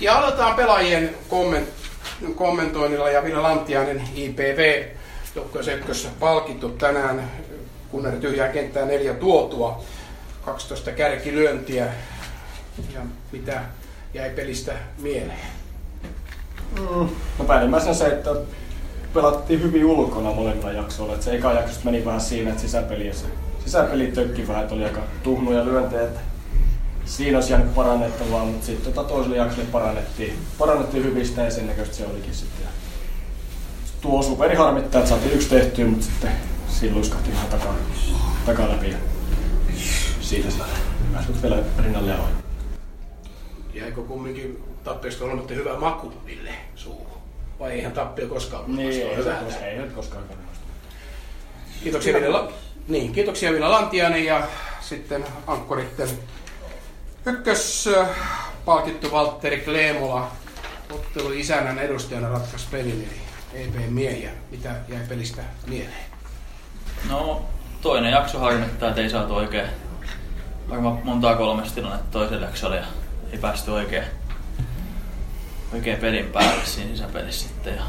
Ja aloitetaan pelaajien kommentoinnilla ja Vilja Lantjainen IPV, joukkueen ykkös palkittu tänään, kun tyhjää kenttää 4 tuotua, 12 kärkilyöntiä ja mitä jäi pelistä mieleen? No päällimmäisenä se, että pelattiin hyvin ulkona molemmilla jaksoilla, että se eka jakso meni vähän siinä, että sisäpeli tökki vähän, että oli aika tuhnuja lyöntejä, että siinä olisi jäänyt parannettavaa, mutta sitten toiselle jaksolle parannettiin hyvistä ja sen näköistä se olikin sitten. Ja tuo superi harmittaa, että saatiin yksi tehtyä, mutta sitten siinä luiskahti vähän takaa läpi ja siitä sitten pääsivät vielä rinnalle ja ohi. Jäikö kumminkin tappiosta olematta hyvä maku Ville suuhun? Vai eihän tappio koskaan ole hyvältä? Ei ole koskaan korvasta. Kiitoksia Vilja Lantjainen ja sitten Ankkuritten ykköspalkittu Valtteri Kleemola ottelu isännän edustajana ratkaisi pelin, eli EP-miehiä. Mitä jäi pelistä mieleen? No toinen jakso harmittaa, että ei saatu oikein varmaan montaa kolmesta tilannetta toiselle jaksolle ja ei päästy oikein pelin päälle siinä sisäpelissä sitten ja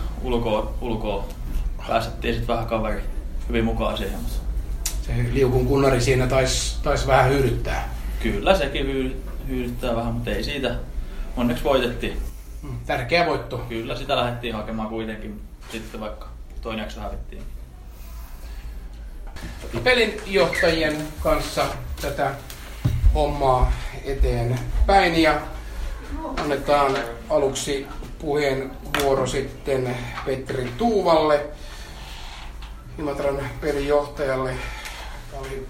ulkoa päästettiin sitten vähän kaveri hyvin mukaan siihen. Se liukun kunnari siinä taisi vähän hyydyttää. Kyllä sekin hyydyttää vähän, mutta ei siitä. Onneksi voitettiin. Tärkeä voitto. Kyllä sitä lähdettiin hakemaan kuitenkin sitten vaikka toinen jakso hävittiin. Pelinjohtajien kanssa tätä hommaa eteenpäin ja annetaan aluksi puheenvuoro sitten Petri Tuuvalle, IMATRAn pelinjohtajalle. Tämä oli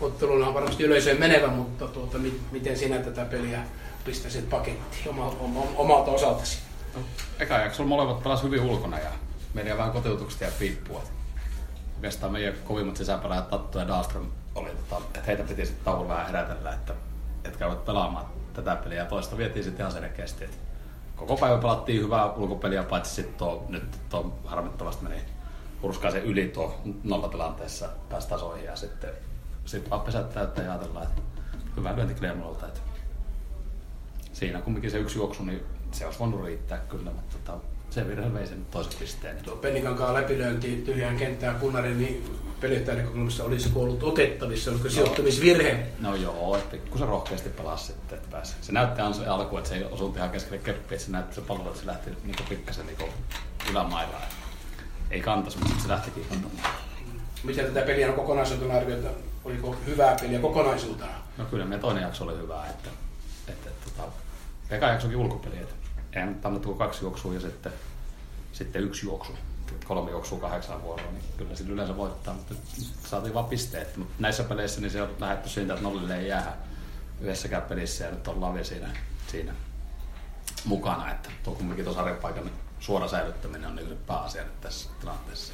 otteluna varmasti yleisöön menevä, mutta miten sinä tätä peliä pistäisit pakettiin omalta osaltasi? No, eka jaksolla molemmat pelasivat hyvin ulkona ja meni vähän kotiutuksesta ja piippua. Mielestäni meidän kovimmat sisäpelaajat Tattu ja Dahlström oli, että heitä piti sitten tauolla vähän herätellä, että käyvät pelaamaan tätä peliä ja toista vietiin sitten ihan selkeästi. Koko päivä pelattiin hyvää ulkopeliä, paitsi sitten nyt harmittavasti meni hurskaisen yli tuo nollatilanteessa pääsi tasoihin ja sitten appisat täyttää ja ajatellaan, että hyvä lyönti Kleemololta. Siinä kumminkin se yksi juoksu, niin se olisi voinut riittää kyllä, mutta se virhe vei sen toisen pisteen. Tuo Penninkankaan läpilöinti tyhjään kenttään kunnari, niin pelijohtajan näkökulmassa olisiko ollut otettavissa, olisiko sijoittumisvirhe? No joo, että kun se rohkeasti pelasi sitten, että pääsi. Se näytti alkuun, että se ei osunut ihan keskelle keppiä, että se näytti se palvelu, että se lähti niinku pikkasen niinku ylämailaan. Ei kantas, mutta se lähtikin kantamaan. Miten tätä peliä on kokonaisuutena arvioita? Oliko hyvää peliä kokonaisuutena? No kyllä meidän toinen jakso oli hyvää, että eka jaksokin ulkopeli, että eihän nyt annettu 2 juoksua ja sitten 1 juoksu. 3 juoksua 8 vuoroa, niin kyllä sillä yleensä voittaa, mutta saatiin vaan pisteet. Mutta näissä peleissä niin se on lähdetty siitä, että nollille ei jää yhdessäkään pelissä ja nyt ollaan vielä siinä mukana. Että tuo kumminkin tuo sarjapaikan suora säilyttäminen on niin pääasia nyt tässä tilanteessa.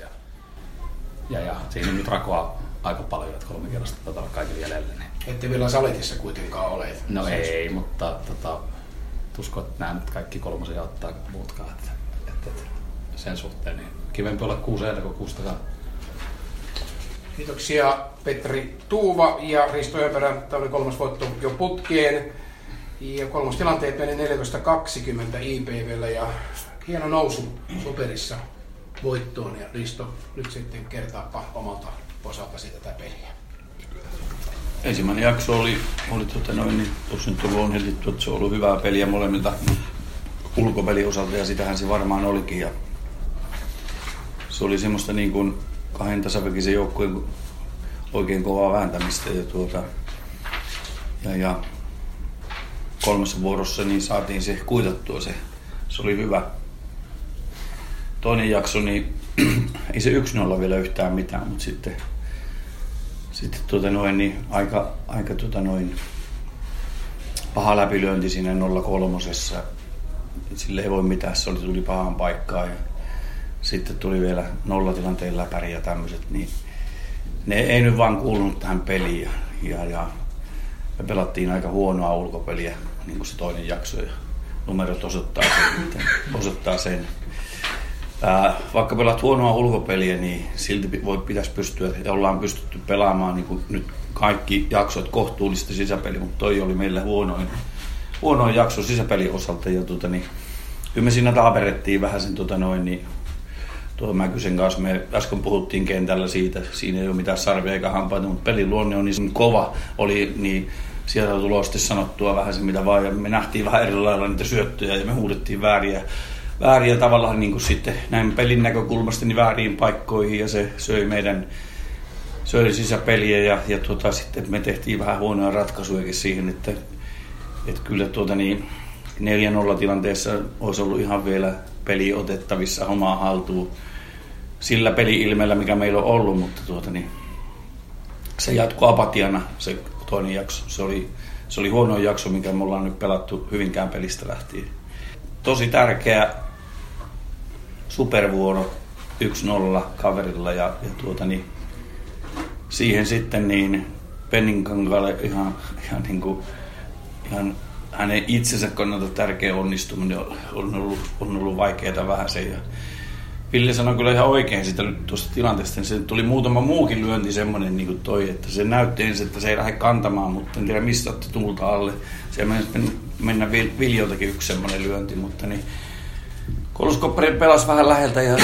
Ja siinä nyt rakoaa aika paljon, että 3 kerrasta taitaa olla kaikille jäljelle. Niin. Ette vielä saletissa kuitenkaan ole? No ei, mutta usko, että nämä nyt kaikki kolmosia ottaa muutkaan. Sen suhteen niin kivempi olla 6 kuin 600. Kiitoksia Petri Tuuva ja Risto Yöperä. Tämä oli 3. voitto jo putkeen. Ja 3. tilanteet meni 14-20 IPV:llä ja hieno nousu Superissa voittoon. Ja Risto nyt sitten kertaapa omalta osaltasi tätä peliä. Ensimmäinen jakso oli tosin tuohon helittu, että se on ollut hyvää peliä molemmilta ulkopelin osalta ja sitähän se varmaan olikin. Ja se oli semmoista niin kuin 2 tasaväkisen joukkueen oikein kovaa vääntämistä ja 3. vuorossa niin saatiin se kuitattua, se oli hyvä. Toinen jakso niin ei se 1-0 vielä yhtään mitään, mutta sitten niin aika paha läpilyönti siinä 0-3. Sille ei voi mitään, se tuli pahaan paikkaan. Ja sitten tuli vielä 0-tilanteen läpäri ja tämmöiset. Niin ne ei nyt vaan kuulunut tähän peliin. Ja me pelattiin aika huonoa ulkopeliä, niin kuin se toinen jakso. Ja numerot osoittaa sen. Vaikka pelaat huonoa ulkopeliä, niin silti pitäisi pystyä, että ollaan pystytty pelaamaan niin kuin nyt kaikki jaksot kohtuullista sisäpeliä, mutta toi oli meillä huonoin huono jakso sisäpelin osalta ja kyllä me siinä taaperettiin vähän sen tuo Mäkysen kanssa, me äsken puhuttiin kentällä siitä, siinä ei ole mitään sarvia eikä hampaita, mutta pelin luonne on niin kova, oli, niin sieltä tulee sitten sanottua vähän se mitä vaan, ja me nähtiin vähän eri lailla niitä syöttöjä, ja me huudettiin vääriä tavallaan niin kuin sitten näin pelin näkökulmasta niin vääriin paikkoihin, ja se söi sisäpeliä, ja sitten me tehtiin vähän huonoja ratkaisujakin siihen, että kyllä 4-0 tilanteessa olisi ollut ihan vielä peli otettavissa omaa haltuun sillä peli-ilmeellä, mikä meillä on ollut, mutta se jatkoi apatiana se toinen jakso. Se oli huono jakso, mikä me ollaan nyt pelattu Hyvinkään pelistä lähtien. Tosi tärkeä supervuoro 1-0 kaverilla ja siihen sitten niin Penninkankaalle ihan niin kuin ihan hänen itsensä kannalta tärkeä onnistuminen on ollut vaikeaa vähän se. Ja Ville sanoi kyllä ihan oikein siitä tuosta tilanteesta. Se tuli muutama muukin lyönti semmoinen niin kuin toi, että se näytti ensin, että se ei lähde kantamaan, mutta en tiedä mistä otti tuulta alle. Siellä mennä Viljotakin yksi semmoinen lyönti, mutta niin Koluskoppari pelasi vähän läheltä ja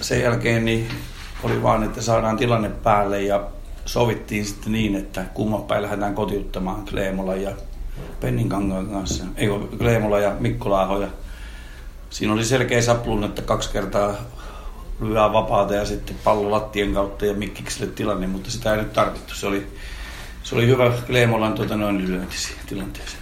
sen jälkeen niin oli vaan, että saadaan tilanne päälle ja sovittiin sitten niin, että kumman päin lähdetään kotiuttamaan Kleemola ja Penninkangan kanssa. Kleemola ja Mikko Laaho. Ja siinä oli selkeä sapluun, että 2 kertaa lyödään vapaata ja sitten pallo lattien kautta ja Mikkikselle tilanne, mutta sitä ei nyt tarvittu. Se oli hyvä Kleemolan lyönti siihen tilanteeseen.